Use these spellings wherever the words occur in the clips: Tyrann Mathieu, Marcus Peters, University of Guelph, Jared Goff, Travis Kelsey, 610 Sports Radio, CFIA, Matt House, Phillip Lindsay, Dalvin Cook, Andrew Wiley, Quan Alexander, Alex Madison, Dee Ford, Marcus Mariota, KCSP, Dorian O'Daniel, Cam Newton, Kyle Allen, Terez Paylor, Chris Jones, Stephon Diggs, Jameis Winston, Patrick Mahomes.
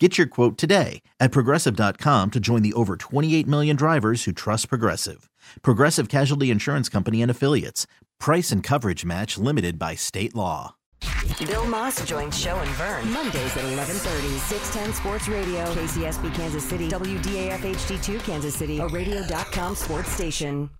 Get your quote today at Progressive.com to join the over 28 million drivers who trust Progressive. Progressive Casualty Insurance Company and Affiliates. Price and coverage match limited by state law. Bill Moss joins Show and Vern Mondays at 11:30. 610 Sports Radio, KCSP Kansas City, WDAF HD2 Kansas City, a radio.com sports station.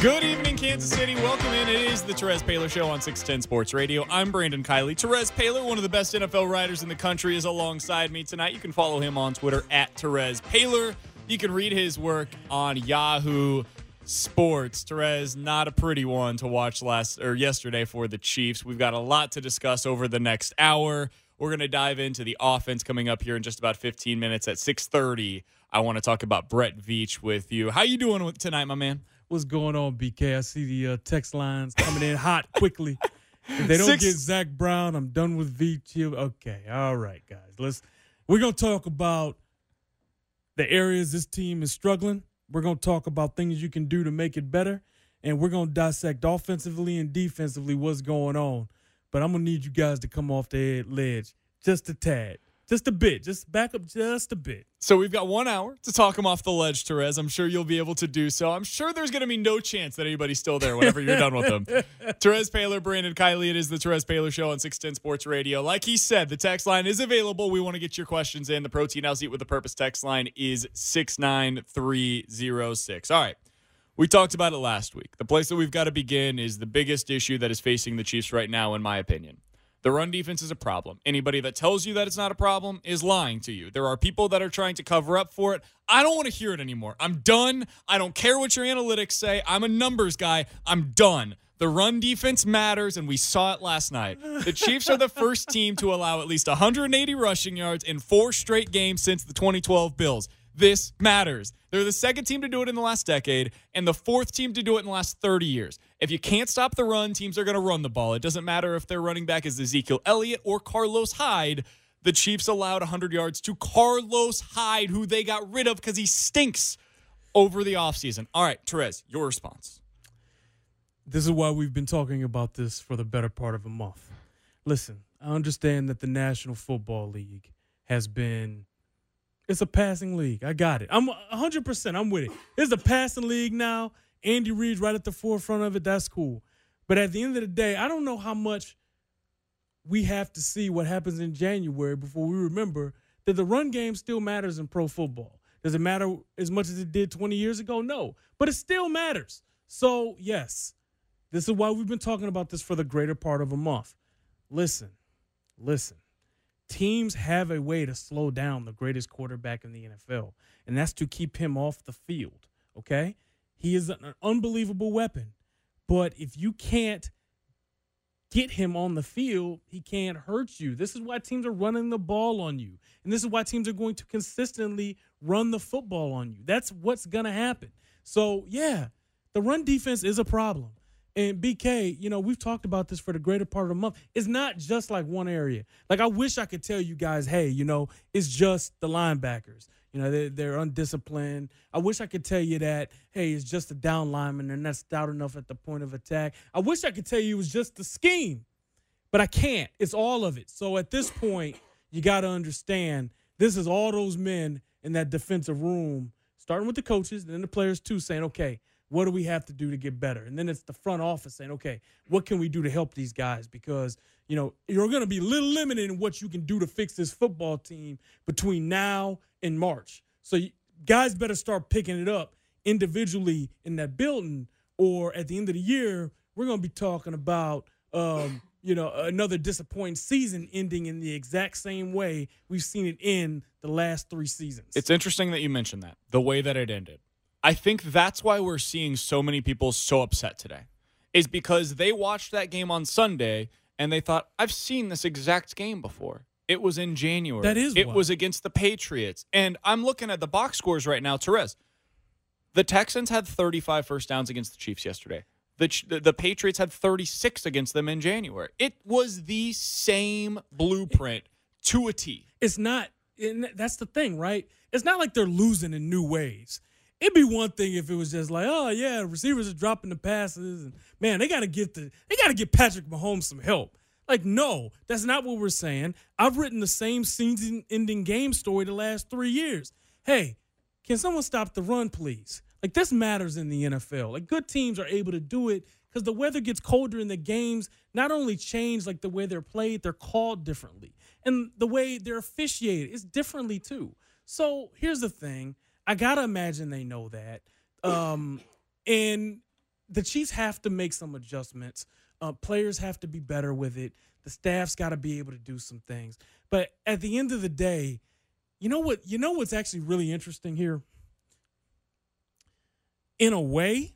Good evening, Kansas City. Welcome in. It is the Terez Paylor Show on 610 Sports Radio. I'm Brandon Kylie. Terez Paylor, one of the best NFL writers in the country, is alongside me tonight. You can follow him on Twitter at Terez Paylor. You can read his work on Yahoo Sports. Terez, not a pretty one to watch yesterday for the Chiefs. We've got a lot to discuss over the next hour. We're going to dive into the offense coming up here in just about 15 minutes at 6:30. I want to talk about Brett Veach with you. How you doing tonight, my man? What's going on, BK? I see the text lines coming in hot quickly. If they don't get Zach Brown, I'm done with Veach. Okay, all right, guys. We're going to talk about the areas this team is struggling. We're going to talk about things you can do to make it better, and we're going to dissect offensively and defensively what's going on. But I'm going to need you guys to come off the ledge just a tad. Just a bit. Just back up just a bit. So we've got 1 hour to talk him off the ledge, Terez. I'm sure you'll be able to do so. I'm sure there's going to be no chance that anybody's still there whenever you're done with them. Terez Paylor, Brandon Kylie. It is the Terez Paylor Show on 610 Sports Radio. Like he said, the text line is available. We want to get your questions in. The Protein House Eat With A Purpose text line is 69306. All right. We talked about it last week. The place that we've got to begin is the biggest issue that is facing the Chiefs right now, in my opinion. The run defense is a problem. Anybody that tells you that it's not a problem is lying to you. There are people that are trying to cover up for it. I don't want to hear it anymore. I'm done. I don't care what your analytics say. I'm a numbers guy. I'm done. The run defense matters, and we saw it last night. The Chiefs are the first team to allow at least 180 rushing yards in 4 straight games since the 2012 Bills. This matters. They're the second team to do it in the last decade and the fourth team to do it in the last 30 years. If you can't stop the run, teams are going to run the ball. It doesn't matter if their running back is Ezekiel Elliott or Carlos Hyde. The Chiefs allowed 100 yards to Carlos Hyde, who they got rid of because he stinks over the offseason. All right, Terez, your response. This is why we've been talking about this for the better part of a month. Listen, I understand that the National Football League has been... It's a passing league. I got it. I'm 100%. I'm with it. It's a passing league now. Andy Reid's right at the forefront of it. That's cool. But at the end of the day, I don't know how much we have to see what happens in January before we remember that the run game still matters in pro football. Does it matter as much as it did 20 years ago? No. But it still matters. So, yes, this is why we've been talking about this for the greater part of a month. Listen. Teams have a way to slow down the greatest quarterback in the NFL, and that's to keep him off the field, okay? He is an unbelievable weapon, but if you can't get him on the field, he can't hurt you. This is why teams are running the ball on you, and this is why teams are going to consistently run the football on you. That's what's going to happen. So, yeah, the run defense is a problem. And, BK, we've talked about this for the greater part of the month. It's not just like one area. Like, I wish I could tell you guys, hey, it's just the linebackers. They're undisciplined. I wish I could tell you that, hey, it's just the down lineman and that's stout enough at the point of attack. I wish I could tell you it was just the scheme, but I can't. It's all of it. So, at this point, you got to understand this is all those men in that defensive room, starting with the coaches and then the players, too, saying, okay, what do we have to do to get better? And then it's the front office saying, okay, what can we do to help these guys? Because, you're going to be a little limited in what you can do to fix this football team between now and March. So you guys better start picking it up individually in that building, or at the end of the year, we're going to be talking about, another disappointing season ending in the exact same way we've seen it end the last 3 seasons. It's interesting that you mentioned that, the way that it ended. I think that's why we're seeing so many people so upset today, is because they watched that game on Sunday and they thought, I've seen this exact game before. It was in January. That is, it was against the Patriots. And I'm looking at the box scores right now, Terez. The Texans had 35 first downs against the Chiefs yesterday. The Patriots had 36 against them in January. It was the same blueprint to a T. It's not, and that's the thing, right? It's not like they're losing in new ways. It'd be one thing if it was just like, oh yeah, receivers are dropping the passes, and man, they gotta get Patrick Mahomes some help. Like, no, that's not what we're saying. I've written the same season-ending game story the last 3 years. Hey, can someone stop the run, please? Like, this matters in the NFL. Like, good teams are able to do it because the weather gets colder and the games not only change, like, the way they're played, they're called differently. And the way they're officiated is differently, too. So here's the thing. I got to imagine they know that. And the Chiefs have to make some adjustments. Players have to be better with it. The staff's got to be able to do some things. But at the end of the day, you know what's actually really interesting here? In a way,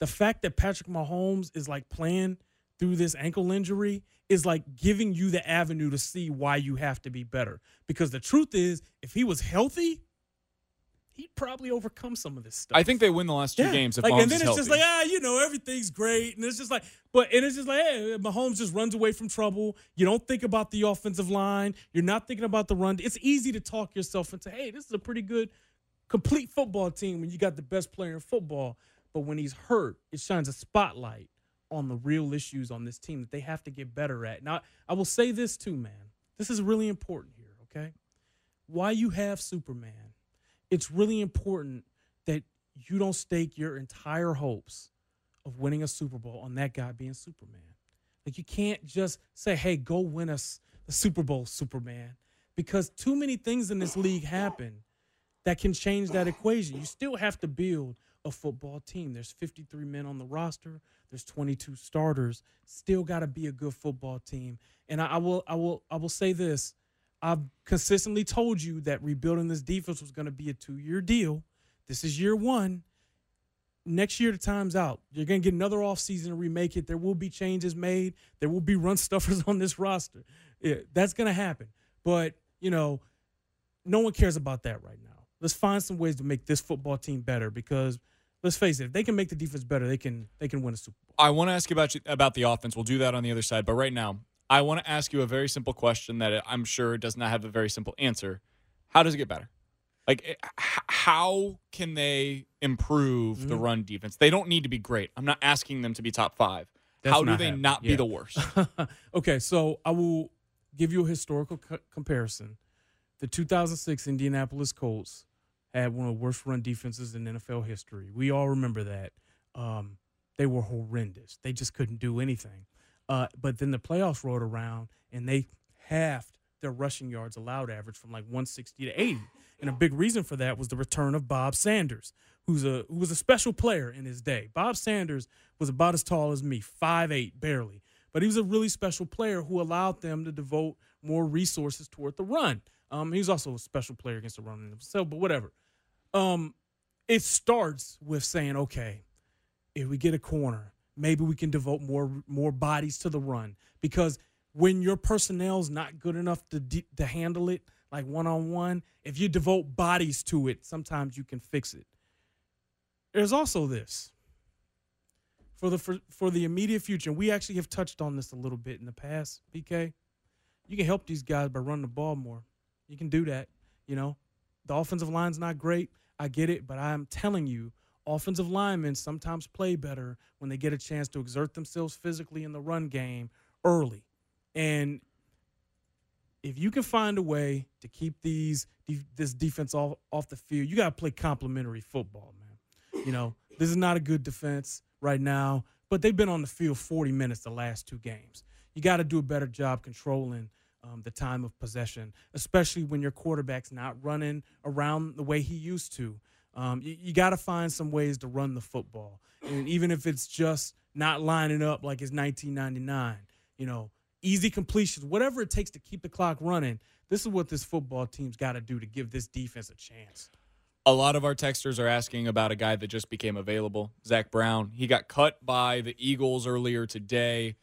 the fact that Patrick Mahomes is, like, playing through this ankle injury is, like, giving you the avenue to see why you have to be better. Because the truth is, if he was healthy, he'd probably overcome some of this stuff. I think they win the last two games if, like, Mahomes is healthy. And then it's just like, everything's great. And it's just like, hey, Mahomes just runs away from trouble. You don't think about the offensive line. You're not thinking about the run. It's easy to talk yourself into, hey, this is a pretty good complete football team when you got the best player in football. But when he's hurt, it shines a spotlight on the real issues on this team that they have to get better at. Now, I will say this too, man. This is really important here, okay? Why you have Superman, it's really important that you don't stake your entire hopes of winning a Super Bowl on that guy being Superman. Like, you can't just say, hey, go win us the Super Bowl, Superman, because too many things in this league happen that can change that equation. You still have to build a football team. There's 53 men on the roster. There's 22 starters. Still got to be a good football team. And I will say this. I've consistently told you that rebuilding this defense was going to be a 2-year deal. This is year one. Next year, the time's out. You're going to get another offseason to remake it. There will be changes made. There will be run stuffers on this roster. Yeah, that's going to happen. But, no one cares about that right now. Let's find some ways to make this football team better because, let's face it, if they can make the defense better, they can win a Super Bowl. I want to ask you about the offense. We'll do that on the other side. But right now, I want to ask you a very simple question that I'm sure does not have a very simple answer. How does it get better? Like, how can they improve the run defense? They don't need to be great. I'm not asking them to be top five. How do they not be the worst? Okay, so I will give you a historical comparison. The 2006 Indianapolis Colts had one of the worst run defenses in NFL history. We all remember that. They were horrendous. They just couldn't do anything. But then the playoffs rolled around, and they halved their rushing yards allowed average from like 160 to 80. And a big reason for that was the return of Bob Sanders, who was a special player in his day. Bob Sanders was about as tall as me, 5'8", barely. But he was a really special player who allowed them to devote more resources toward the run. He was also a special player against the run in himself, but whatever. It starts with saying, okay, if we get a corner, maybe we can devote more bodies to the run. Because when your personnel's not good enough to handle it, like one-on-one, if you devote bodies to it, sometimes you can fix it. There's also this. For the immediate future, and we actually have touched on this a little bit in the past, BK, you can help these guys by running the ball more. You can do that. The offensive line's not great. I get it, but I'm telling you, offensive linemen sometimes play better when they get a chance to exert themselves physically in the run game early. And if you can find a way to keep this defense off the field, you got to play complementary football, man. This is not a good defense right now, but they've been on the field 40 minutes the last two games. You got to do a better job controlling the time of possession, especially when your quarterback's not running around the way he used to. You got to find some ways to run the football. And even if it's just not lining up like it's 1999, easy completions, whatever it takes to keep the clock running, this is what this football team's got to do to give this defense a chance. A lot of our texters are asking about a guy that just became available, Zach Brown. He got cut by the Eagles earlier today.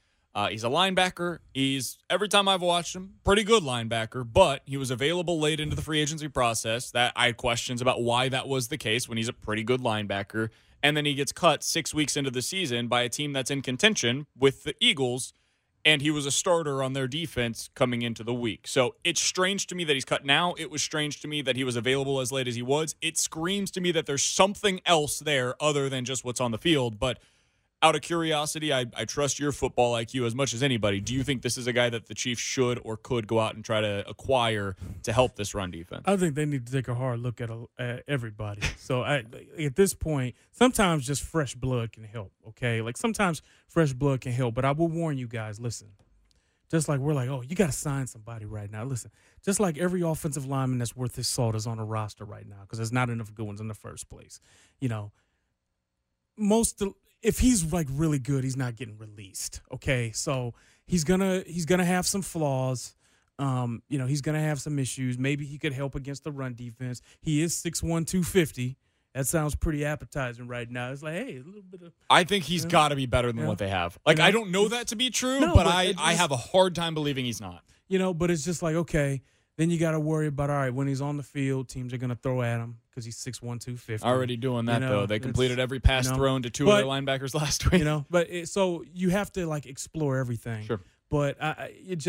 He's a linebacker. He's, every time I've watched him, pretty good linebacker, but he was available late into the free agency process. That I had questions about why that was the case when he's a pretty good linebacker. And then he gets cut 6 weeks into the season by a team that's in contention with the Eagles, and he was a starter on their defense coming into the week. So it's strange to me that he's cut now. It was strange to me that he was available as late as he was. It screams to me that there's something else there other than just what's on the field. But out of curiosity, I trust your football IQ as much as anybody. Do you think this is a guy that the Chiefs should or could go out and try to acquire to help this run defense? I think they need to take a hard look at everybody. So at this point, sometimes just fresh blood can help, okay? Like sometimes fresh blood can help. But I will warn you guys, listen, just like we're like, oh, you got to sign somebody right now. Listen, just like every offensive lineman that's worth his salt is on a roster right now because there's not enough good ones in the first place. You know, if he's like really good, he's not getting released. Okay, so he's gonna have some flaws. You know, he's gonna have some issues. Maybe he could help against the run defense. He is 6'1", 250. That sounds pretty appetizing right now. It's like, hey, a little bit of. I think he's got to be better than what they have. Like, I don't know that to be true, no, but I have a hard time believing he's not. You know, but it's just like, okay, then you got to worry about, all right, when he's on the field, teams are gonna throw at him. He's 6'1", 250. Already doing that, though. They completed every pass thrown to two other linebackers last week. You know, but so you have to, like, explore everything. Sure. But it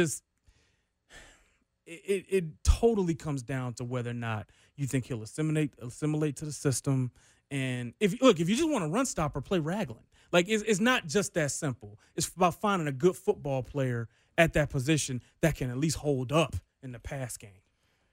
totally comes down to whether or not you think he'll assimilate to the system. And, if you just want to run stop or play Ragland, like, it's not just that simple. It's about finding a good football player at that position that can at least hold up in the pass game.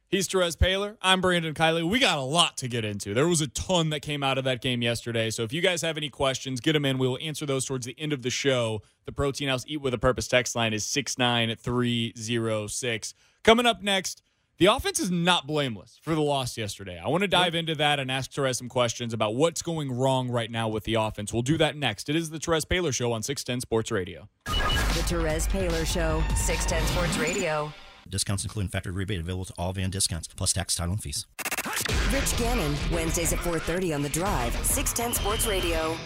He's Terez Paylor. I'm Brandon Kylie. We got a lot to get into. There was a ton that came out of that game yesterday. So if you guys have any questions, get them in. We will answer those towards the end of the show. The Protein House Eat With a Purpose text line is 69306. Coming up next, the offense is not blameless for the loss yesterday. I want to dive into that and ask Terez some questions about what's going wrong right now with the offense. We'll do that next. It is the Terez Paylor Show on 610 Sports Radio. The Terez Paylor Show, 610 Sports Radio. Discounts include factory rebate available to all van discounts, plus tax, title, and fees. Rich Gannon, Wednesdays at 4:30 on The Drive, 610 Sports Radio.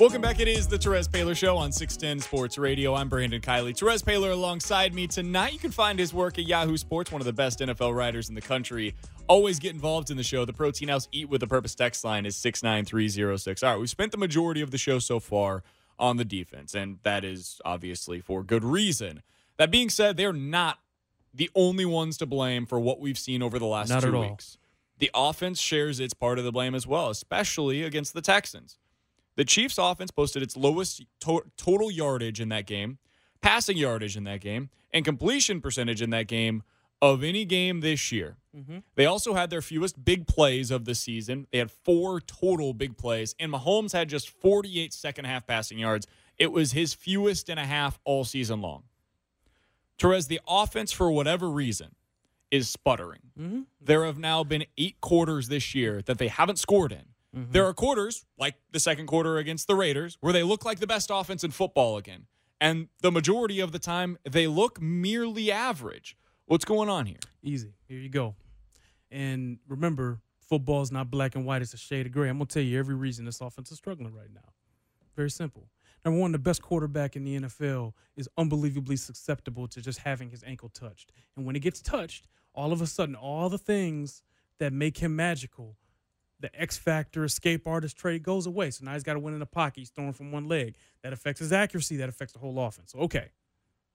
Welcome back. It is the Terez Paylor Show on 610 Sports Radio. I'm Brandon Kylie. Terez Paylor alongside me tonight. You can find his work at Yahoo Sports, one of the best NFL writers in the country. Always get involved in the show. The Protein House Eat With a Purpose text line is 69306. All right, we've spent the majority of the show so far on the defense, and that is obviously for good reason. That being said, they're not the only ones to blame for what we've seen over the last 2 weeks. The offense shares its part of the blame as well, especially against the Texans. The Chiefs' offense posted its lowest total yardage in that game, passing yardage in that game, and completion percentage in that game of any game this year. Mm-hmm. They also had their fewest big plays of the season. They had 4 total big plays, and Mahomes had just 48 second-half passing yards. It was his fewest and a half all season long. Terez, the offense, for whatever reason, is sputtering. Mm-hmm. There have now been 8 quarters this year that they haven't scored in. Mm-hmm. There are quarters, like the second quarter against the Raiders, where they look like the best offense in football again, and the majority of the time, they look merely average. What's going on here? Easy. Here you go. And remember, football's not black and white. It's a shade of gray. I'm going to tell you every reason this offense is struggling right now. Very simple. Number one, the best quarterback in the NFL is unbelievably susceptible to just having his ankle touched. And when it gets touched, all of a sudden, all the things that make him magical, the X factor, escape artist trait, goes away. So now he's got to win in the pocket. He's throwing from one leg. That affects his accuracy. That affects the whole offense. So, okay,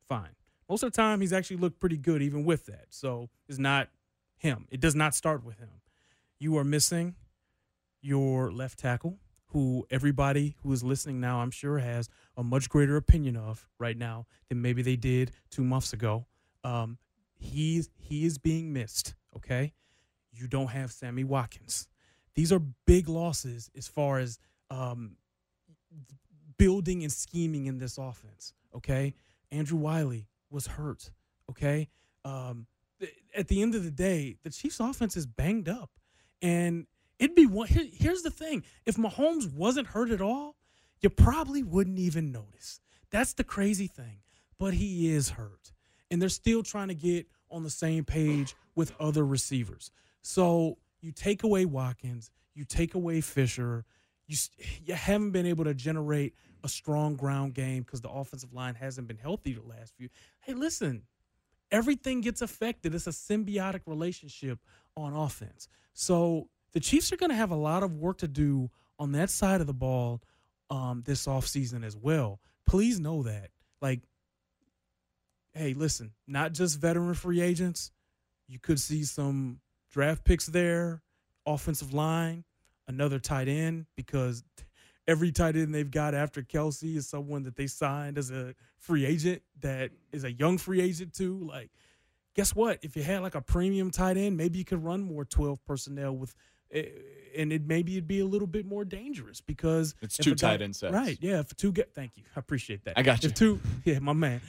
fine. Most of the time, he's actually looked pretty good even with that. So it's not him. It does not start with him. You are missing your left tackle, who everybody who is listening now, I'm sure, has a much greater opinion of right now than maybe they did 2 months ago. He is being missed, okay? You don't have Sammy Watkins. These are big losses as far as building and scheming in this offense, okay? Andrew Wiley was hurt, okay? At the end of the day, the Chiefs' offense is banged up. And it'd be one. Here's the thing. If Mahomes wasn't hurt at all, you probably wouldn't even notice. That's the crazy thing. But he is hurt. And they're still trying to get on the same page with other receivers. So you take away Watkins. You take away Fisher. you haven't been able to generate a strong ground game because the offensive line hasn't been healthy the last few. Hey, listen, everything gets affected. It's a symbiotic relationship on offense. So the Chiefs are going to have a lot of work to do on that side of the ball this offseason as well. Please know that. Like, hey, listen, not just veteran free agents. You could see some draft picks there, offensive line, another tight end, because every tight end they've got after Kelsey is someone that they signed as a free agent that is a young free agent too. Like, guess what? If you had like a premium tight end, maybe you could run more 12 personnel with – and it maybe it'd be a little bit more dangerous because – it's two tight end sets. Right, yeah. If two – thank you. I appreciate that. I got you. If two – yeah, my man.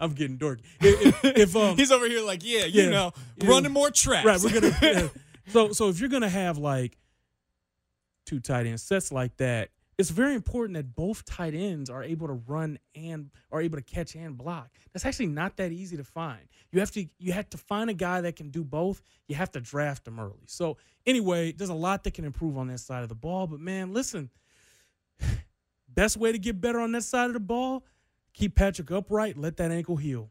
I'm getting dorky. If he's over here like, running more traps. Right, we're going to So if you're going to have like two tight end sets like that, it's very important that both tight ends are able to run and are able to catch and block. That's actually not that easy to find. You have to find a guy that can do both. You have to draft them early. So anyway, there's a lot that can improve on that side of the ball. But, man, listen, best way to get better on that side of the ball, keep Patrick upright, let that ankle heal.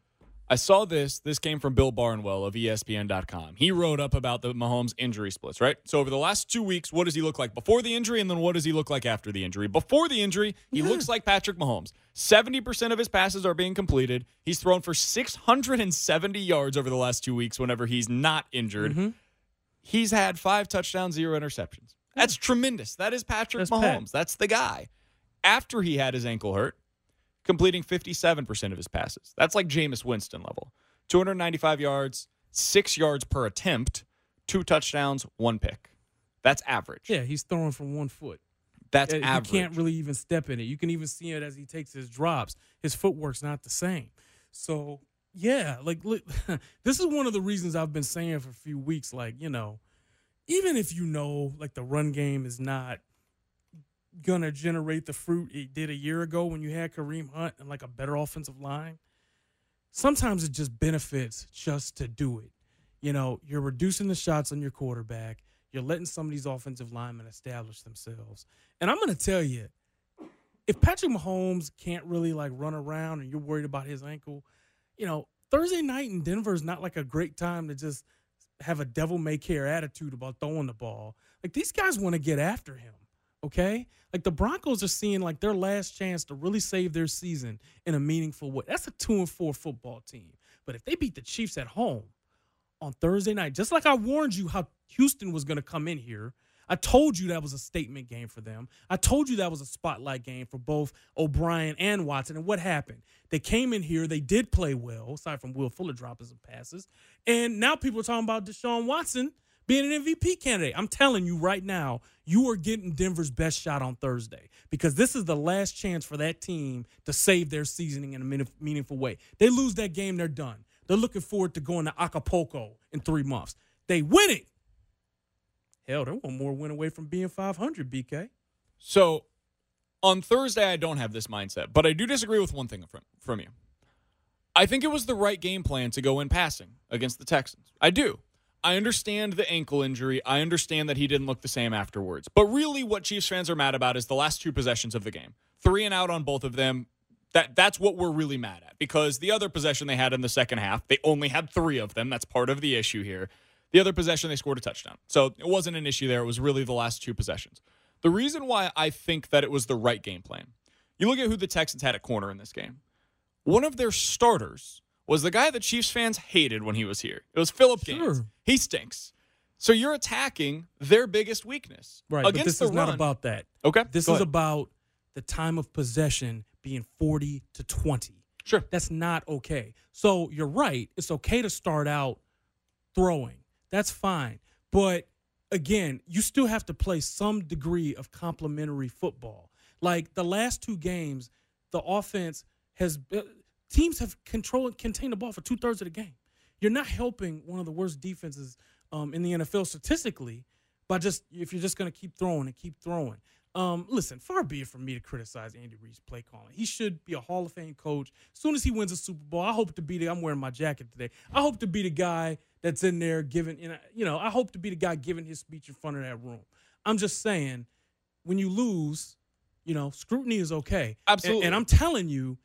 I saw this. This came from Bill Barnwell of ESPN.com. He wrote up about the Mahomes injury splits, right? So over the last 2 weeks, what does he look like before the injury, and then what does he look like after the injury? Before the injury, he looks like Patrick Mahomes. 70% of his passes are being completed. He's thrown for 670 yards over the last 2 weeks whenever he's not injured. Mm-hmm. He's had 5 touchdowns, 0 interceptions. That's tremendous. That is Patrick Mahomes. Pat. That's the guy. After he had his ankle hurt, completing 57% of his passes. That's like Jameis Winston level. 295 yards, 6 yards per attempt, 2 touchdowns, 1 pick. That's average. Yeah, he's throwing from 1 foot. That's average. You can't really even step in it. You can even see it as he takes his drops. His footwork's not the same. So, yeah, like look, this is one of the reasons I've been saying for a few weeks, like, you know, even if you know, like, the run game is not going to generate the fruit it did a year ago when you had Kareem Hunt and, like, a better offensive line, sometimes it just benefits just to do it. You know, you're reducing the shots on your quarterback. You're letting some of these offensive linemen establish themselves. And I'm going to tell you, if Patrick Mahomes can't really, like, run around and you're worried about his ankle, you know, Thursday night in Denver is not, like, a great time to just have a devil-may-care attitude about throwing the ball. Like, these guys want to get after him. Okay? Like, the Broncos are seeing, like, their last chance to really save their season in a meaningful way. That's a 2-4 football team. But if they beat the Chiefs at home on Thursday night, just like I warned you how Houston was going to come in here, I told you that was a statement game for them. I told you that was a spotlight game for both O'Brien and Watson. And what happened? They came in here. They did play well, aside from Will Fuller dropping some passes. And now people are talking about Deshaun Watson being an MVP candidate. I'm telling you right now, you are getting Denver's best shot on Thursday because this is the last chance for that team to save their seasoning in a meaningful way. They lose that game, they're done. They're looking forward to going to Acapulco in 3 months. They win it. Hell, they're one more win away from being 500, BK. So, on Thursday, I don't have this mindset, but I do disagree with one thing from you. I think it was the right game plan to go in passing against the Texans. I do. I understand the ankle injury. I understand that he didn't look the same afterwards. But really what Chiefs fans are mad about is the last 2 possessions of the game. 3 and out on both of them. That's what we're really mad at because the other possession they had in the second half, they only had 3 of them. That's part of the issue here. The other possession, they scored a touchdown. So it wasn't an issue there. It was really the last 2 possessions. The reason why I think that it was the right game plan, you look at who the Texans had at corner in this game. One of their starters was the guy that Chiefs fans hated when he was here. It was Phillip Gaines. Sure. He stinks. So you're attacking their biggest weakness. Right, against but this the is run. Not about that. Okay, this is about the time of possession being 40 to 20. Sure. That's not okay. So you're right. It's okay to start out throwing. That's fine. But, again, you still have to play some degree of complementary football. Like, the last 2 games, the offense has – teams have contained the ball for 2/3 of the game. You're not helping one of the worst defenses in the NFL statistically by just if you're just going to keep throwing and keep throwing. Listen, far be it from me to criticize Andy Reid's play calling. He should be a Hall of Fame coach. As soon as he wins a Super Bowl, I hope to be the – I'm wearing my jacket today. I hope to be the guy that's in there giving – you know, I hope to be the guy giving his speech in front of that room. I'm just saying when you lose, you know, scrutiny is okay. Absolutely. And I'm telling you,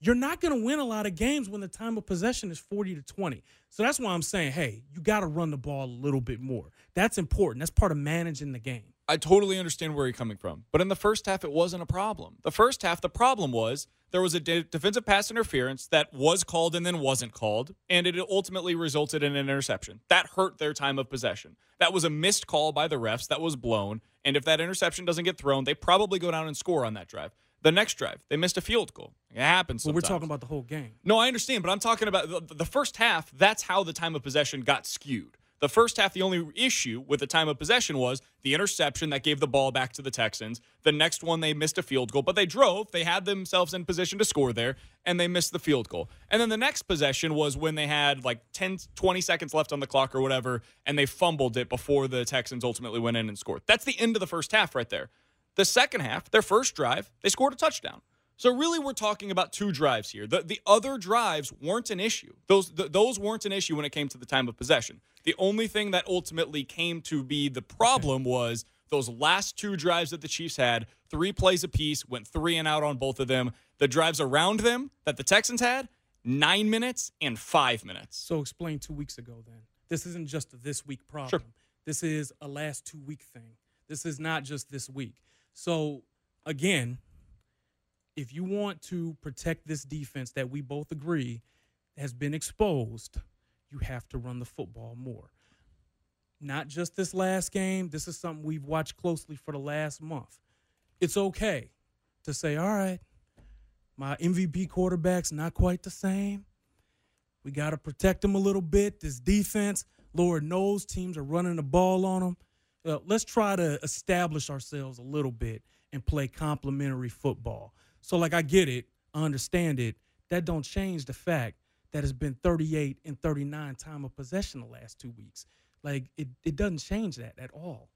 you're not going to win a lot of games when the time of possession is 40 to 20. So that's why I'm saying, hey, you got to run the ball a little bit more. That's important. That's part of managing the game. I totally understand where you're coming from. But in the first half, it wasn't a problem. The first half, the problem was there was a defensive pass interference that was called and then wasn't called, and it ultimately resulted in an interception. That hurt their time of possession. That was a missed call by the refs that was blown, and if that interception doesn't get thrown, they probably go down and score on that drive. The next drive, they missed a field goal. It happens sometimes. Well, we're talking about the whole game. No, I understand, but I'm talking about the first half. That's how the time of possession got skewed. The first half, the only issue with the time of possession was the interception that gave the ball back to the Texans. The next one, they missed a field goal, but they drove. They had themselves in position to score there, and they missed the field goal. And then the next possession was when they had like 10, 20 seconds left on the clock or whatever, and they fumbled it before the Texans ultimately went in and scored. That's the end of the first half right there. The second half, their first drive, they scored a touchdown. So really we're talking about two drives here. The other drives weren't an issue. Those weren't an issue when it came to the time of possession. The only thing that ultimately came to be the problem was those last two drives that the Chiefs had, 3 plays apiece, went 3 and out on both of them. The drives around them that the Texans had, 9 minutes and 5 minutes. So explain 2 weeks ago then. This isn't just a this week problem. Sure. This is a last 2 week thing. This is not just this week. So, again, if you want to protect this defense that we both agree has been exposed, you have to run the football more. Not just this last game. This is something we've watched closely for the last month. It's okay to say, all right, my MVP quarterback's not quite the same. We got to protect him a little bit. This defense, Lord knows teams are running the ball on him. Let's try to establish ourselves a little bit and play complimentary football. So, like, I get it. I understand it. That don't change the fact that it's been 38 and 39 time of possession the last 2 weeks. Like, it doesn't change that at all.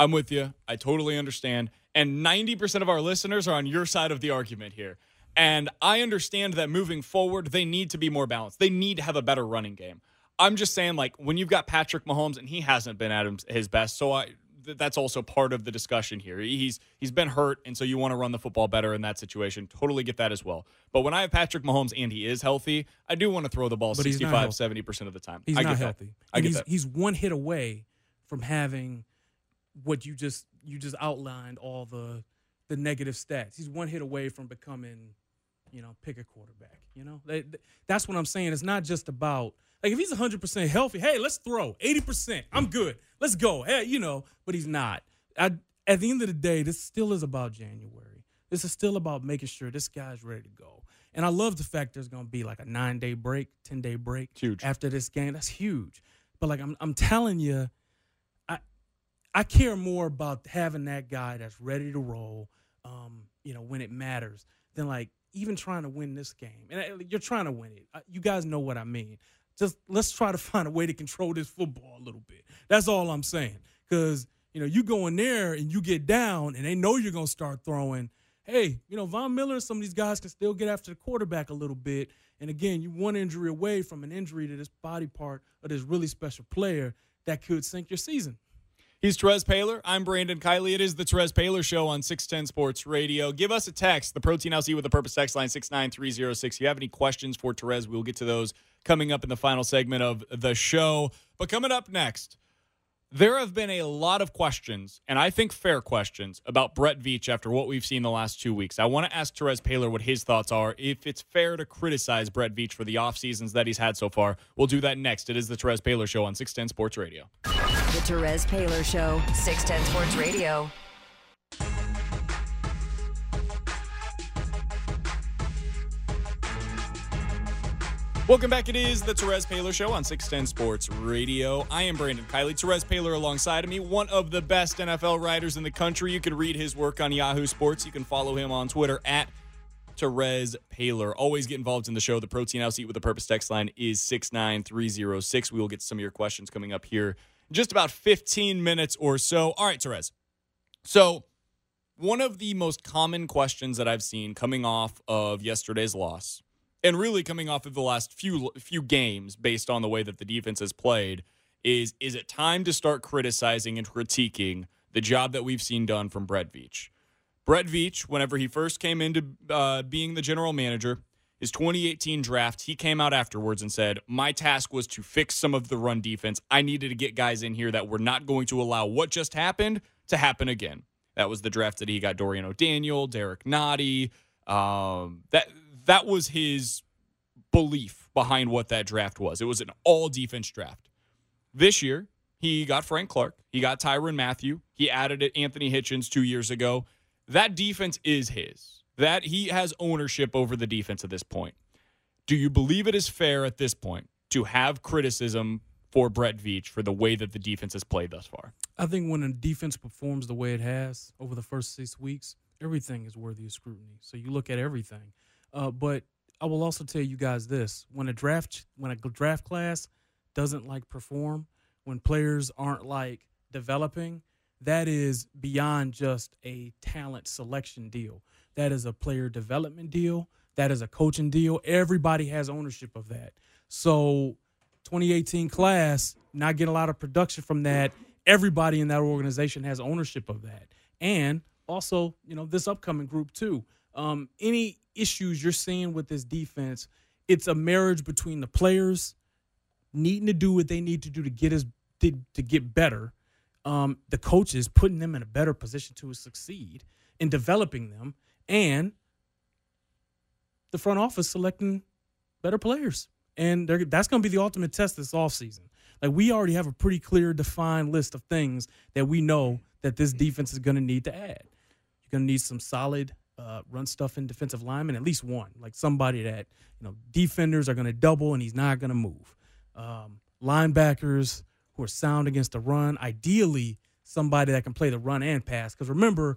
I'm with you. I totally understand. And 90% of our listeners are on your side of the argument here. And I understand that moving forward, they need to be more balanced. They need to have a better running game. I'm just saying, like, when you've got Patrick Mahomes, and he hasn't been at his best, so that's also part of the discussion here. He's been hurt, and so you want to run the football better in that situation. Totally get that as well. But when I have Patrick Mahomes and he is healthy, I do want to throw the ball 65, 70% of the time. He's not healthy. I get that. He's one hit away from having what you just outlined, all the negative stats. He's one hit away from becoming, you know, pick a quarterback. You know, that's what I'm saying. It's not just about – like, if he's 100% healthy, hey, let's throw 80%. I'm good. Let's go. Hey, you know, but he's not. At the end of the day, this still is about January. This is still about making sure this guy's ready to go. And I love the fact there's going to be like a 9-day break, 10-day break. Huge. After this game. That's huge. But, like, I'm telling you, I care more about having that guy that's ready to roll, you know, when it matters than, like, even trying to win this game. And you're trying to win it. You guys know what I mean. Just let's try to find a way to control this football a little bit. That's all I'm saying. Because, you know, you go in there and you get down and they know you're going to start throwing. Hey, you know, Von Miller and some of these guys can still get after the quarterback a little bit. And, again, you one injury away from an injury to this body part of this really special player that could sink your season. He's Terez Paylor. I'm Brandon Kylie. It is the Terez Paylor Show on 610 Sports Radio. Give us a text. The Protein LC with a Purpose text line 69306. If you have any questions for Terez, we'll get to those coming up in the final segment of the show. But coming up next, there have been a lot of questions, and I think fair questions, about Brett Veach after what we've seen the last 2 weeks. I want to ask Terez Paylor what his thoughts are, if it's fair to criticize Brett Veach for the off seasons that he's had so far. We'll do that next. It is the Terez Paylor Show on 610 Sports Radio. The Terez Paylor Show, 610 Sports Radio. Welcome back. It is the Terez Paylor Show on 610 Sports Radio. I am Brandon Kiley. Terez Paylor alongside of me, one of the best NFL writers in the country. You can read his work on Yahoo Sports. You can follow him on Twitter at Terez Paylor. Always get involved in the show. The Protein House Eat with a Purpose text line is 69306. We will get to some of your questions coming up here in just about 15 minutes or so. All right, Terez. So one of the most common questions that I've seen coming off of yesterday's loss, and really coming off of the last few games based on the way that the defense has played, is it time to start criticizing and critiquing the job that we've seen done from Brett Veach. Brett Veach, whenever he first came into being the general manager, his 2018 draft, he came out afterwards and said, my task was to fix some of the run defense. I needed to get guys in here that were not going to allow what just happened to happen again. That was the draft that he got Dorian O'Daniel, Derrick Nnadi. That was his belief behind what that draft was. It was an all-defense draft. This year, he got Frank Clark. He got Tyrann Mathieu. He added Anthony Hitchens 2 years ago. That defense is his. That he has ownership over the defense at this point. Do you believe it is fair at this point to have criticism for Brett Veach for the way that the defense has played thus far? I think when a defense performs the way it has over the first 6 weeks, everything is worthy of scrutiny. So you look at everything. But I will also tell you guys this. When a draft class doesn't perform, when players aren't developing, that is beyond just a talent selection deal. That is a player development deal. That is a coaching deal. Everybody has ownership of that. So 2018 class, not get a lot of production from that. Everybody in that organization has ownership of that. And also, this upcoming group too. Any issues you're seeing with this defense, it's a marriage between the players needing to do what they need to do to get better, the coaches putting them in a better position to succeed and developing them, and the front office selecting better players. And that's going to be the ultimate test this offseason. We already have a pretty clear, defined list of things that we know that this defense is going to need to add. You're going to need some solid run stuff in defensive linemen, at least one, somebody that, defenders are going to double and he's not going to move. Linebackers who are sound against the run, ideally somebody that can play the run and pass. Because remember,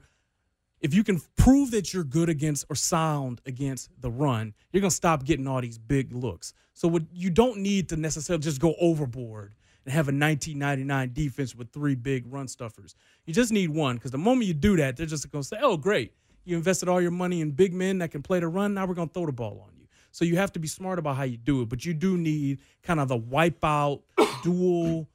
if you can prove that you're good against or sound against the run, you're going to stop getting all these big looks. So you don't need to necessarily just go overboard and have a 1999 defense with three big run stuffers. You just need one, because the moment you do that, they're just going to say, oh, great, you invested all your money in big men that can play the run, now we're going to throw the ball on you. So you have to be smart about how you do it, but you do need kind of the wipeout dual,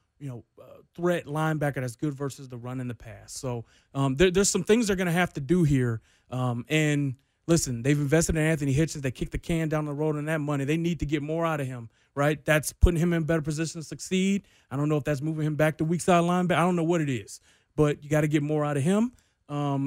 threat linebacker that's good versus the run and the pass. So there's some things they're going to have to do here. And listen, they've invested in Anthony Hitchens. They kicked the can down the road on that money. They need to get more out of him, right? That's putting him in better position to succeed. I don't know if that's moving him back to weak side linebacker. I don't know what it is, but you got to get more out of him.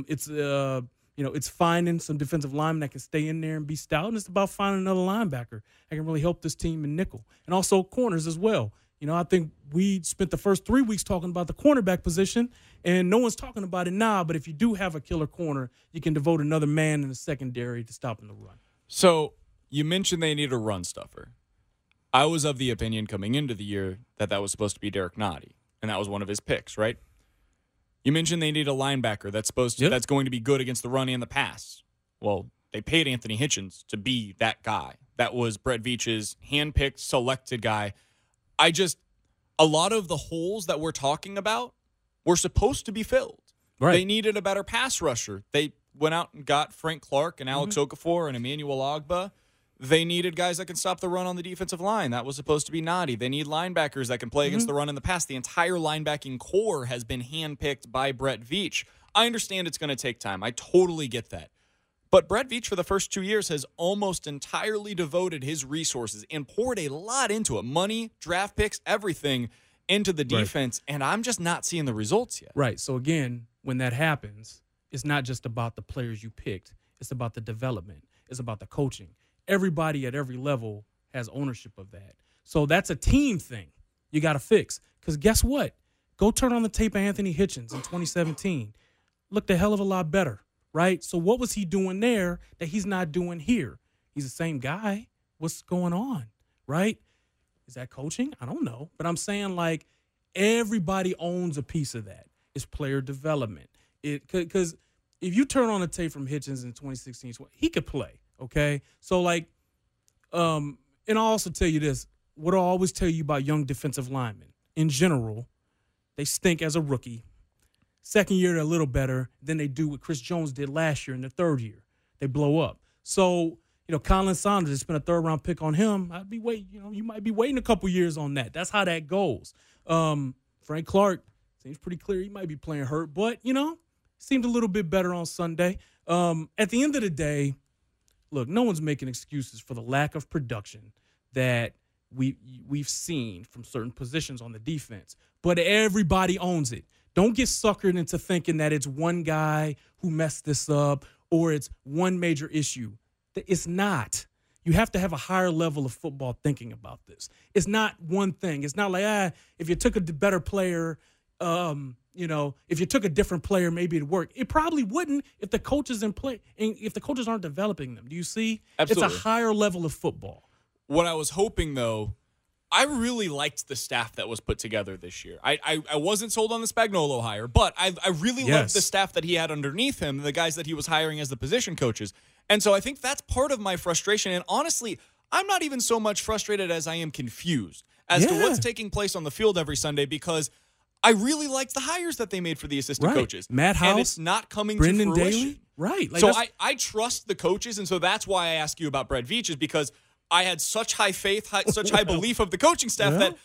It's finding some defensive linemen that can stay in there and be stout, and it's about finding another linebacker that can really help this team in nickel, and also corners as well. I think we spent the first 3 weeks talking about the cornerback position, and no one's talking about it now, but if you do have a killer corner, you can devote another man in the secondary to stopping the run. So you mentioned they need a run stuffer. I was of the opinion coming into the year that was supposed to be Derrick Nnadi, and that was one of his picks, right? You mentioned they need a linebacker that's going to be good against the run and the pass. Well, they paid Anthony Hitchens to be that guy. That was Brett Veach's handpicked, selected guy. A lot of the holes that we're talking about were supposed to be filled. Right. They needed a better pass rusher. They went out and got Frank Clark and Alex Okafor and Emmanuel Ogbah. They needed guys that can stop the run on the defensive line. That was supposed to be Nnadi. They need linebackers that can play against the run in the pass. The entire linebacking core has been handpicked by Brett Veach. I understand it's going to take time. I totally get that. But Brett Veach for the first 2 years has almost entirely devoted his resources and poured a lot into it. Money, draft picks, everything into the defense. Right. And I'm just not seeing the results yet. Right. So again, when that happens, it's not just about the players you picked. It's about the development. It's about the coaching. Everybody at every level has ownership of that. So that's a team thing you got to fix. Because guess what? Go turn on the tape of Anthony Hitchens in 2017. Looked a hell of a lot better, right? So what was he doing there that he's not doing here? He's the same guy. What's going on, right? Is that coaching? I don't know. But I'm saying everybody owns a piece of that. It's player development. Because if you turn on the tape from Hitchens in 2016, he could play. Okay, so and I'll also tell you this, what I'll always tell you about young defensive linemen, in general, they stink as a rookie. Second year, they're a little better than they do what Chris Jones did last year in the third year. They blow up. So, Colin Saunders, has been a third-round pick on him. I'd be waiting, you might be waiting a couple years on that. That's how that goes. Frank Clark, Seems pretty clear he might be playing hurt, but, you know, seemed a little bit better on Sunday. At the end of the day, look, no one's making excuses for the lack of production that we've seen from certain positions on the defense, but everybody owns it. Don't get suckered into thinking that it's one guy who messed this up or it's one major issue. It's not. You have to have a higher level of football thinking about this. It's not one thing. It's not like, if you took a better player, if you took a different player, maybe it'd work. It probably wouldn't if the coaches if the coaches aren't developing them. Do you see? Absolutely. It's a higher level of football. What I was hoping, though, I really liked the staff that was put together this year. I wasn't sold on the Spagnuolo hire, but I really liked the staff that he had underneath him, the guys that he was hiring as the position coaches. And so I think that's part of my frustration. And honestly, I'm not even so much frustrated as I am confused as to what's taking place on the field every Sunday, because I really liked the hires that they made for the assistant coaches. Matt House, and it's not coming to fruition. Daly? Right. Like, so I trust the coaches, and so that's why I ask you about Brett Veach, is because I had such high faith, such high belief of the coaching staff that,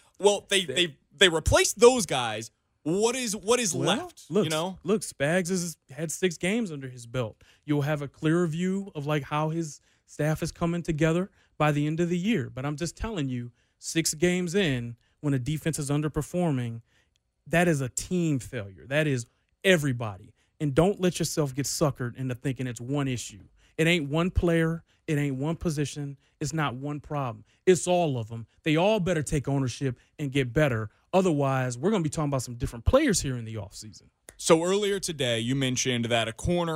they replaced those guys. What is left? Look, you know? Look, Spags has had 6 games under his belt. You'll have a clearer view of like how his staff is coming together by the end of the year. But I'm just telling you, 6 games in, when a defense is underperforming, that is a team failure. That is everybody. And don't let yourself get suckered into thinking it's one issue. It ain't one player. It ain't one position. It's not one problem. It's all of them. They all better take ownership and get better. Otherwise, we're going to be talking about some different players here in the offseason. So earlier today, you mentioned that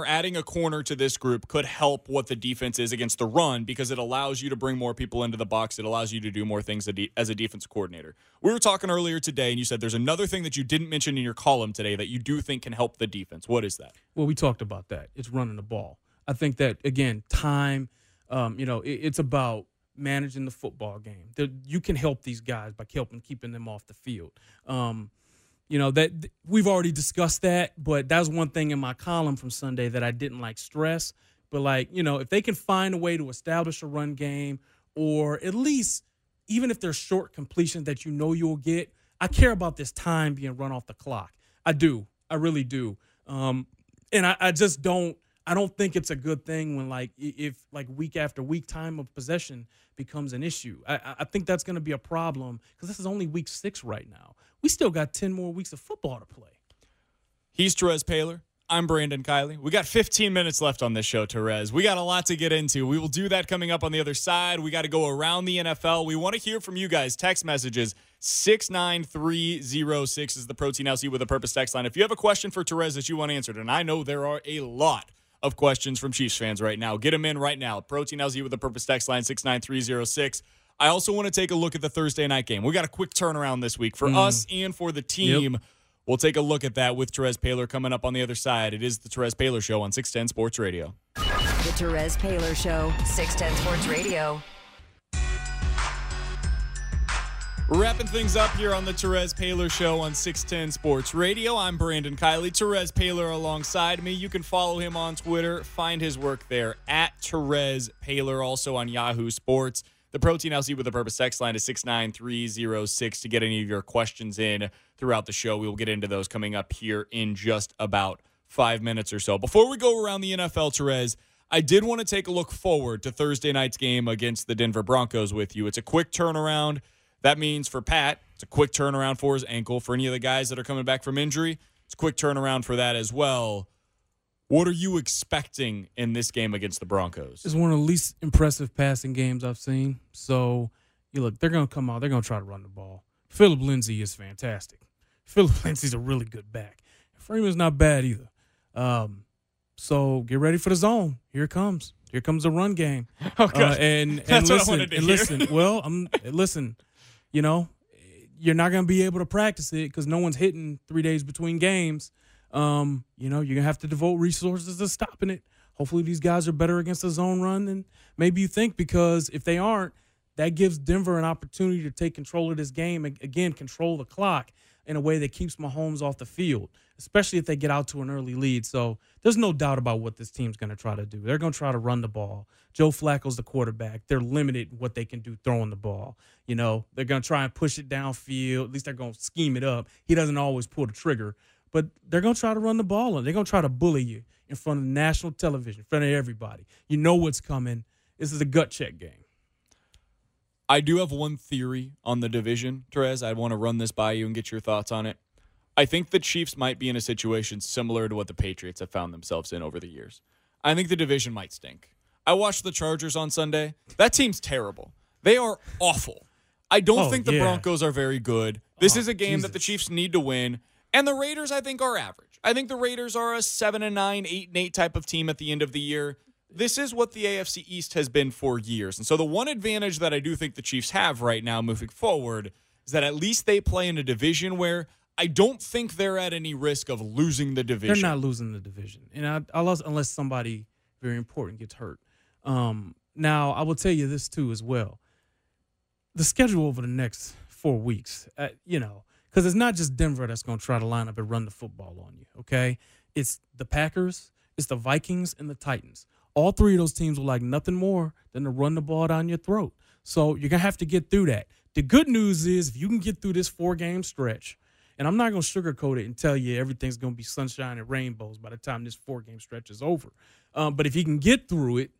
adding a corner to this group could help what the defense is against the run, because it allows you to bring more people into the box. It allows you to do more things as a defense coordinator. We were talking earlier today, and you said there's another thing that you didn't mention in your column today that you do think can help the defense. What is that? Well, we talked about that. It's running the ball. I think that, again, time, it's about managing the football game. You can help these guys by keeping them off the field. We've already discussed that, but that was one thing in my column from Sunday that I didn't stress. But if they can find a way to establish a run game, or at least even if they're short completion that you'll get, I care about this time being run off the clock. I do. I really do. And I just don't. I don't think it's a good thing when, if week after week, time of possession becomes an issue. I think that's going to be a problem, because this is only week 6 right now. We still got 10 more weeks of football to play. He's Terez Paylor. I'm Brandon Kylie. We got 15 minutes left on this show, Terez. We got a lot to get into. We will do that coming up on the other side. We got to go around the NFL. We want to hear from you guys. Text messages. 69306 is the Protein House Eat with a Purpose text line. If you have a question for Terez that you want answered, and I know there are a lot of questions from Chiefs fans right now. Get them in right now. Protein House Eat with a Purpose text line 69306. I also want to take a look at the Thursday night game. We got a quick turnaround this week for us and for the team. Yep. We'll take a look at that with Terez Paylor coming up on the other side. It is the Terez Paylor Show on 610 Sports Radio. The Terez Paylor Show, 610 Sports Radio. Wrapping things up here on the Terez Paylor Show on 610 Sports Radio. I'm Brandon Kylie. Terez Paylor alongside me. You can follow him on Twitter. Find his work there at Terez Paylor, also on Yahoo Sports. The Protein House Eat with a Purpose text line is 69306 to get any of your questions in throughout the show. We will get into those coming up here in just about 5 minutes or so. Before we go around the NFL, Terez, I did want to take a look forward to Thursday night's game against the Denver Broncos with you. It's a quick turnaround. That means for Pat, it's a quick turnaround for his ankle. For any of the guys that are coming back from injury, it's a quick turnaround for that as well. What are you expecting in this game against the Broncos? It's one of the least impressive passing games I've seen. So, they're going to come out. They're going to try to run the ball. Phillip Lindsay is fantastic. Phillip Lindsay's a really good back. Freeman's not bad either. So, get ready for the zone. Here it comes. Here comes the run game. Oh, gosh. And that's listen, what I wanted to hear. Listen. You're not going to be able to practice it because no one's hitting 3 days between games. You're going to have to devote resources to stopping it. Hopefully these guys are better against the zone run than maybe you think, because if they aren't, that gives Denver an opportunity to take control of this game and, again, control the clock. in a way that keeps Mahomes off the field, especially if they get out to an early lead. So there's no doubt about what this team's going to try to do. They're going to try to run the ball. Joe Flacco's the quarterback. They're limited what they can do throwing the ball. You know, they're going to try and push it downfield. At least they're going to scheme it up. He doesn't always pull the trigger. But they're going to try to run the ball, and they're going to try to bully you in front of national television, in front of everybody. You know what's coming. This is a gut check game. I do have one theory on the division, Terez. I want to run this by you and get your thoughts on it. I think the Chiefs might be in a situation similar to what the Patriots have found themselves in over the years. I think the division might stink. I watched the Chargers on Sunday. That team's terrible. They are awful. I don't think the Broncos are very good. This is a game that the Chiefs need to win. And the Raiders, I think, are average. I think the Raiders are a 7-9, 8-8 type of team at the end of the year. This is what the AFC East has been for years. And so the one advantage that I do think the Chiefs have right now moving forward is that at least they play in a division where I don't think they're at any risk of losing the division. They're not losing the division, and unless somebody very important gets hurt. Now, I will tell you this, too, as well. The schedule over the next 4 weeks, because it's not just Denver that's going to try to line up and run the football on you, okay? It's the Packers, it's the Vikings, and the Titans. All three of those teams will like nothing more than to run the ball down your throat. So you're going to have to get through that. The good news is if you can get through this four-game stretch, and I'm not going to sugarcoat it and tell you everything's going to be sunshine and rainbows by the time this four-game stretch is over. But if you can get through it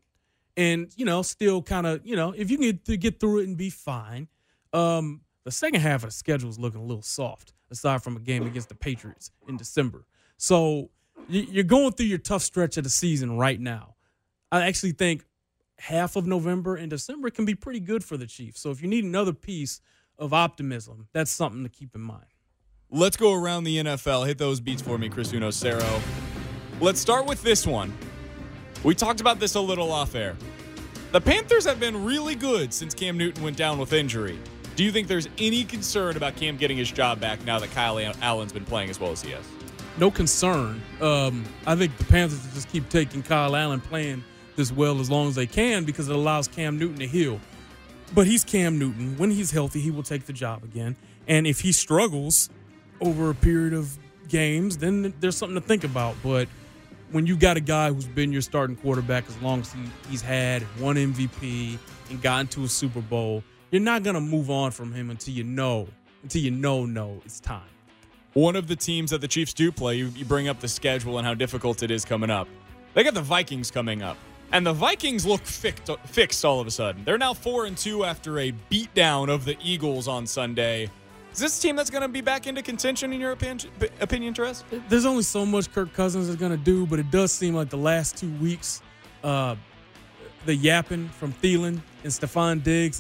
and, still kind of, if you can get through it and be fine, the second half of the schedule is looking a little soft, aside from a game against the Patriots in December. So you're going through your tough stretch of the season right now. I actually think half of November and December can be pretty good for the Chiefs. So if you need another piece of optimism, that's something to keep in mind. Let's go around the NFL. Hit those beats for me, Chris Unocero. Let's start with this one. We talked about this a little off air. The Panthers have been really good since Cam Newton went down with injury. Do you think there's any concern about Cam getting his job back now that Kyle Allen's been playing as well as he has? No concern. I think the Panthers just keep taking Kyle Allen playing as well as long as they can because it allows Cam Newton to heal. But he's Cam Newton. When he's healthy, he will take the job again. And if he struggles over a period of games, then there's something to think about. But when you got a guy who's been your starting quarterback as long as he's had one MVP and gotten to a Super Bowl, you're not going to move on from him until you know it's time. One of the teams that the Chiefs do play, you bring up the schedule and how difficult it is coming up. They got the Vikings coming up. And the Vikings look fixed all of a sudden. They're now 4-2 after a beatdown of the Eagles on Sunday. Is this a team that's going to be back into contention in your opinion, Terez? There's only so much Kirk Cousins is going to do, but it does seem like the last 2 weeks, the yapping from Thielen and Stephon Diggs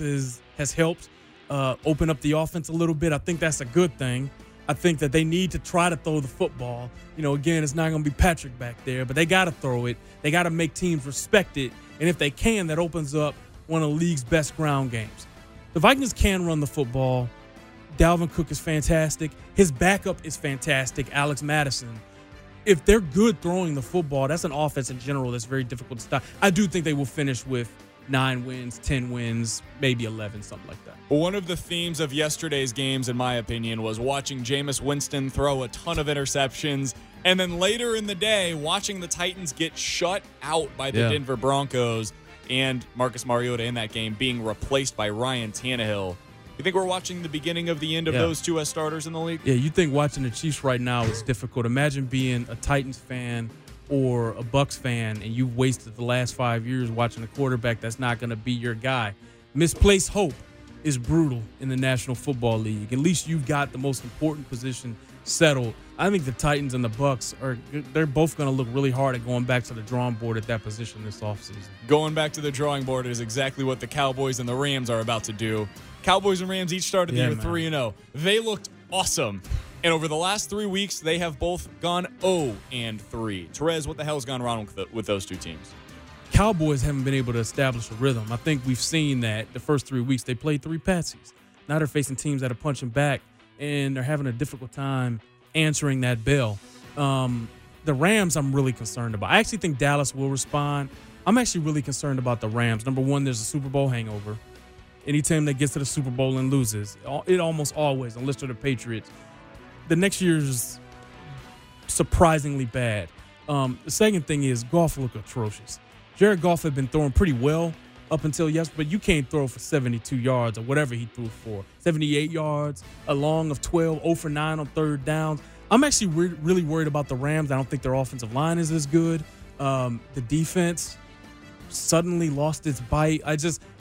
has helped open up the offense a little bit. I think that's a good thing. I think that they need to try to throw the football. Again, it's not going to be Patrick back there, but they got to throw it. They got to make teams respect it. And if they can, that opens up one of the league's best ground games. The Vikings can run the football. Dalvin Cook is fantastic. His backup is fantastic, Alex Madison. If they're good throwing the football, that's an offense in general that's very difficult to stop. I do think they will finish with 9 wins, 10 wins, maybe 11, something like that. One of the themes of yesterday's games, in my opinion, was watching Jameis Winston throw a ton of interceptions, and then later in the day, watching the Titans get shut out by the Denver Broncos and Marcus Mariota in that game being replaced by Ryan Tannehill. You think we're watching the beginning of the end of those two as starters in the league? Yeah, you think watching the Chiefs right now is difficult. Imagine being a Titans fan or a Bucs fan, and you've wasted the last 5 years watching a quarterback that's not going to be your guy. Misplaced hope is brutal in the National Football League. At least you've got the most important position settled. I think the Titans and the Bucs they're both going to look really hard at going back to the drawing board at that position this offseason. Going back to the drawing board is exactly what the Cowboys and the Rams are about to do. Cowboys and Rams each started the year 3-0. They looked awesome. And over the last 3 weeks, they have both gone 0-3. Terez, what the hell's gone wrong with those two teams? Cowboys haven't been able to establish a rhythm. I think we've seen that the first 3 weeks they played 3 patsies. Now they're facing teams that are punching back, and they're having a difficult time answering that bell. The Rams I'm really concerned about. I actually think Dallas will respond. I'm actually really concerned about the Rams. Number one, there's a Super Bowl hangover. Any team that gets to the Super Bowl and loses, it almost always, unless they're the Patriots, the next year's surprisingly bad. The second thing is Goff looked atrocious. Jared Goff had been throwing pretty well up until yesterday, but you can't throw for 72 yards or whatever he threw for. 78 yards, a long of 12, 0 for 9 on third downs. I'm actually really worried about the Rams. I don't think their offensive line is as good. The defense suddenly lost its bite.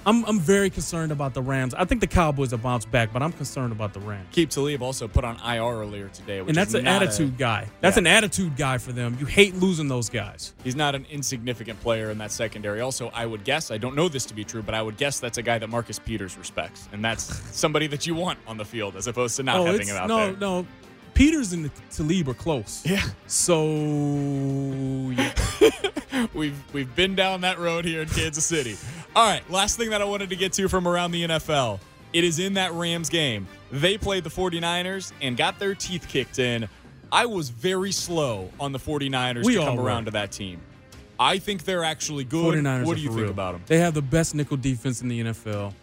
I'm very concerned about the Rams. I think the Cowboys will bounce back, but I'm concerned about the Rams. Aqib Talib also put on IR earlier today. And that's an attitude guy. That's an attitude guy for them. You hate losing those guys. He's not an insignificant player in that secondary. Also, I would guess, I don't know this to be true, but I would guess that's a guy that Marcus Peters respects. And that's somebody that you want on the field as opposed to not having him out there. No. Peters and Talib are close. Yeah. So, yeah. We've been down that road here in Kansas City. All right, last thing that I wanted to get to from around the NFL. It is in that Rams game. They played the 49ers and got their teeth kicked in. I was very slow on the 49ers to come around to that team. I think they're actually good. 49ers, what do you think about them? They have the best nickel defense in the NFL.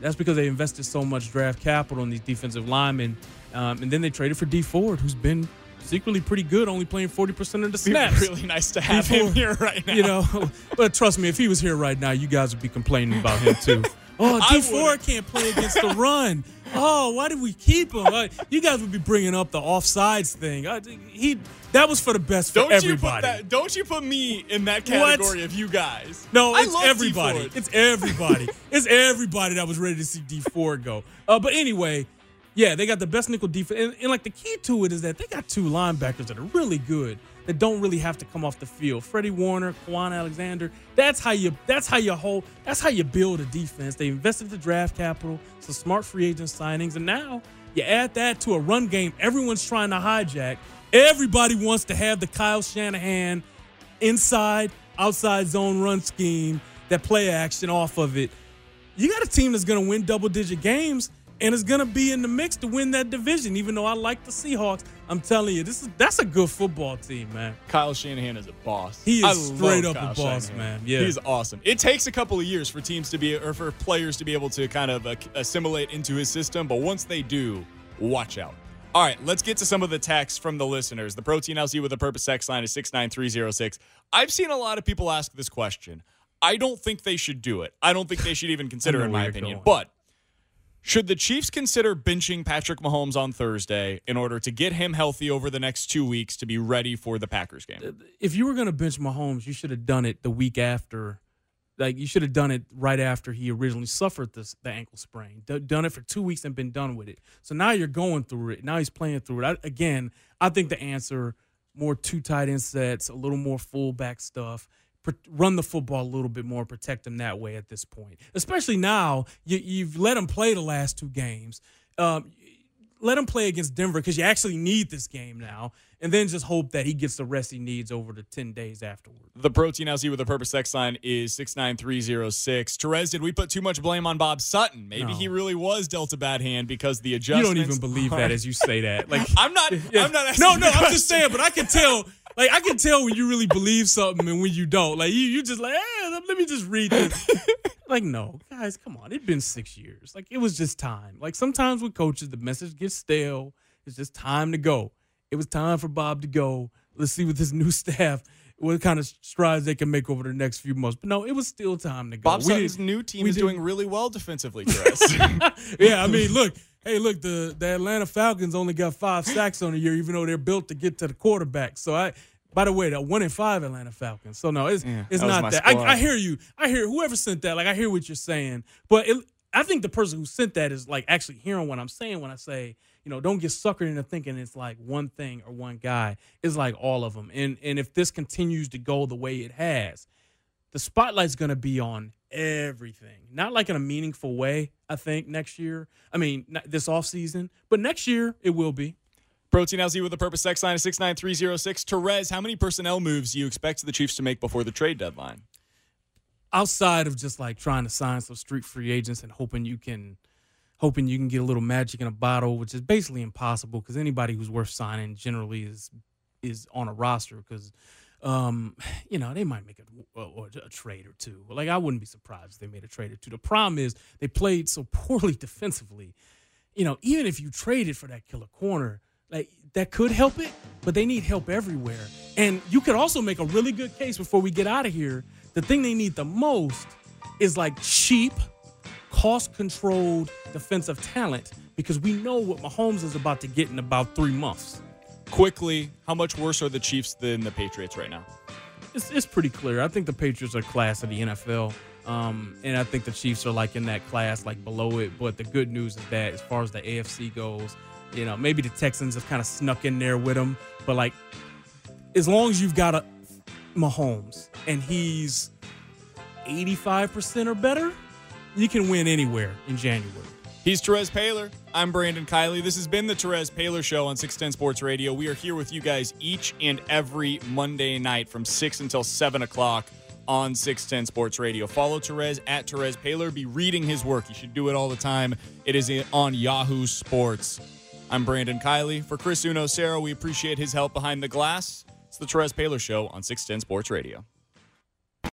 That's because they invested so much draft capital in these defensive linemen. And then they traded for Dee Ford, who's been secretly pretty good, only playing 40% of the snaps. It'd be really nice to have him here right now. You know, but trust me, if he was here right now, you guys would be complaining about him too. Oh, Dee Ford can't play against the run. Oh, why did we keep him? You guys would be bringing up the offsides thing. That was for the best for everybody. Don't you put me in that category of you guys. No, it's everybody. It's everybody. It's everybody that was ready to see Dee Ford go. But anyway, yeah, they got the best nickel defense. And like the key to it is that they got two linebackers that are really good that don't really have to come off the field. Freddie Warner, Quan Alexander. That's how you build a defense. They invested the draft capital, some smart free agent signings, and now you add that to a run game everyone's trying to hijack. Everybody wants to have the Kyle Shanahan inside, outside zone run scheme, that play action off of it. You got a team that's going to win double-digit games and is going to be in the mix to win that division, even though I like the Seahawks. I'm telling you, that's a good football team, man. Kyle Shanahan is a boss. He is straight up a boss, man. Yeah. He's awesome. It takes a couple of years for for players to be able to kind of assimilate into his system, but once they do, watch out. All right, let's get to some of the texts from the listeners. The Protein LC with a Purpose text line is 69306. I've seen a lot of people ask this question. I don't think they should do it. I don't think they should even consider it, in my opinion. But should the Chiefs consider benching Patrick Mahomes on Thursday in order to get him healthy over the next 2 weeks to be ready for the Packers game? If you were going to bench Mahomes, you should have done it the week after. Like, you should have done it right after he originally suffered the ankle sprain. Done it for 2 weeks and been done with it. So now you're going through it. Now he's playing through it. I think the answer, more two tight end sets, a little more fullback stuff. Run the football a little bit more, protect him that way at this point. Especially now, you've let him play the last two games. Let him play against Denver because you actually need this game now, and then just hope that he gets the rest he needs over the 10 days afterward. The Protein LC with a Purpose text line is 69306. Terez, did we put too much blame on Bob Sutton? Maybe he really was dealt a bad hand because the adjustments. You don't even believe that as you say that. Like I'm not asking. No, I'm just saying, but I can tell. Like, I can tell when you really believe something and when you don't. Like, you just like, let me just read this. Like, no, guys, come on. It's been 6 years. Like, it was just time. Like, sometimes with coaches, the message gets stale. It's just time to go. It was time for Bob to go. Let's see with his new staff what kind of strides they can make over the next few months. But no, it was still time to go. Bob Sutton's new team is doing really well defensively, Chris. Yeah, I mean, look. Hey, look, the Atlanta Falcons only got 5 sacks on the year, even though they're built to get to the quarterback. So, by the way, that 1-5 Atlanta Falcons. So, no, it's not that. I hear you. I hear whoever sent that. Like, I hear what you're saying. But I think the person who sent that is, like, actually hearing what I'm saying when I say, you know, don't get suckered into thinking it's, like, one thing or one guy. It's, like, all of them. And if this continues to go the way it has, the spotlight's going to be on everything. Not like in a meaningful way, I think, next year. I mean, not this offseason, but next year it will be. Protein LZ with a Purpose text line of 69306. Terez, how many personnel moves do you expect the Chiefs to make before the trade deadline? Outside of just like trying to sign some street free agents and hoping you can get a little magic in a bottle, which is basically impossible because anybody who's worth signing generally is on a roster because you know, they might make a trade or two. Like, I wouldn't be surprised if they made a trade or two. The problem is they played so poorly defensively. You know, even if you traded for that killer corner, Like, that could help it, but they need help everywhere. And you could also make a really good case before we get out of here. The thing they need the most is like cheap, cost-controlled defensive talent, because we know what Mahomes is about to get in about 3 months. Quickly, how much worse are the Chiefs than the Patriots right now? It's pretty clear. I think the Patriots are class of the NFL, and I think the Chiefs are like in that class, like below it. But the good news is that as far as the AFC goes, you know, maybe the Texans have kind of snuck in there with them. But like, as long as you've got a Mahomes and he's 85% or better, you can win anywhere in January. He's Terez Paylor. I'm Brandon Kylie. This has been the Terez Paylor Show on 610 Sports Radio. We are here with you guys each and every Monday night from 6 until 7 o'clock on 610 Sports Radio. Follow Terez at Terez Paylor. Be reading his work. You should do it all the time. It is on Yahoo Sports. I'm Brandon Kylie. For Chris Unosero, we appreciate his help behind the glass. It's the Terez Paylor Show on 610 Sports Radio.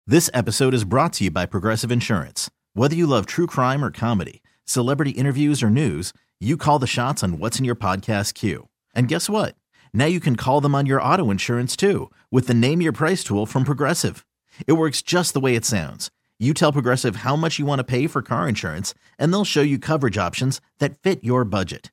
This episode is brought to you by Progressive Insurance. Whether you love true crime or comedy, celebrity interviews or news, you call the shots on what's in your podcast queue. And guess what? Now you can call them on your auto insurance too, with the Name Your Price tool from Progressive. It works just the way it sounds. You tell Progressive how much you want to pay for car insurance, and they'll show you coverage options that fit your budget.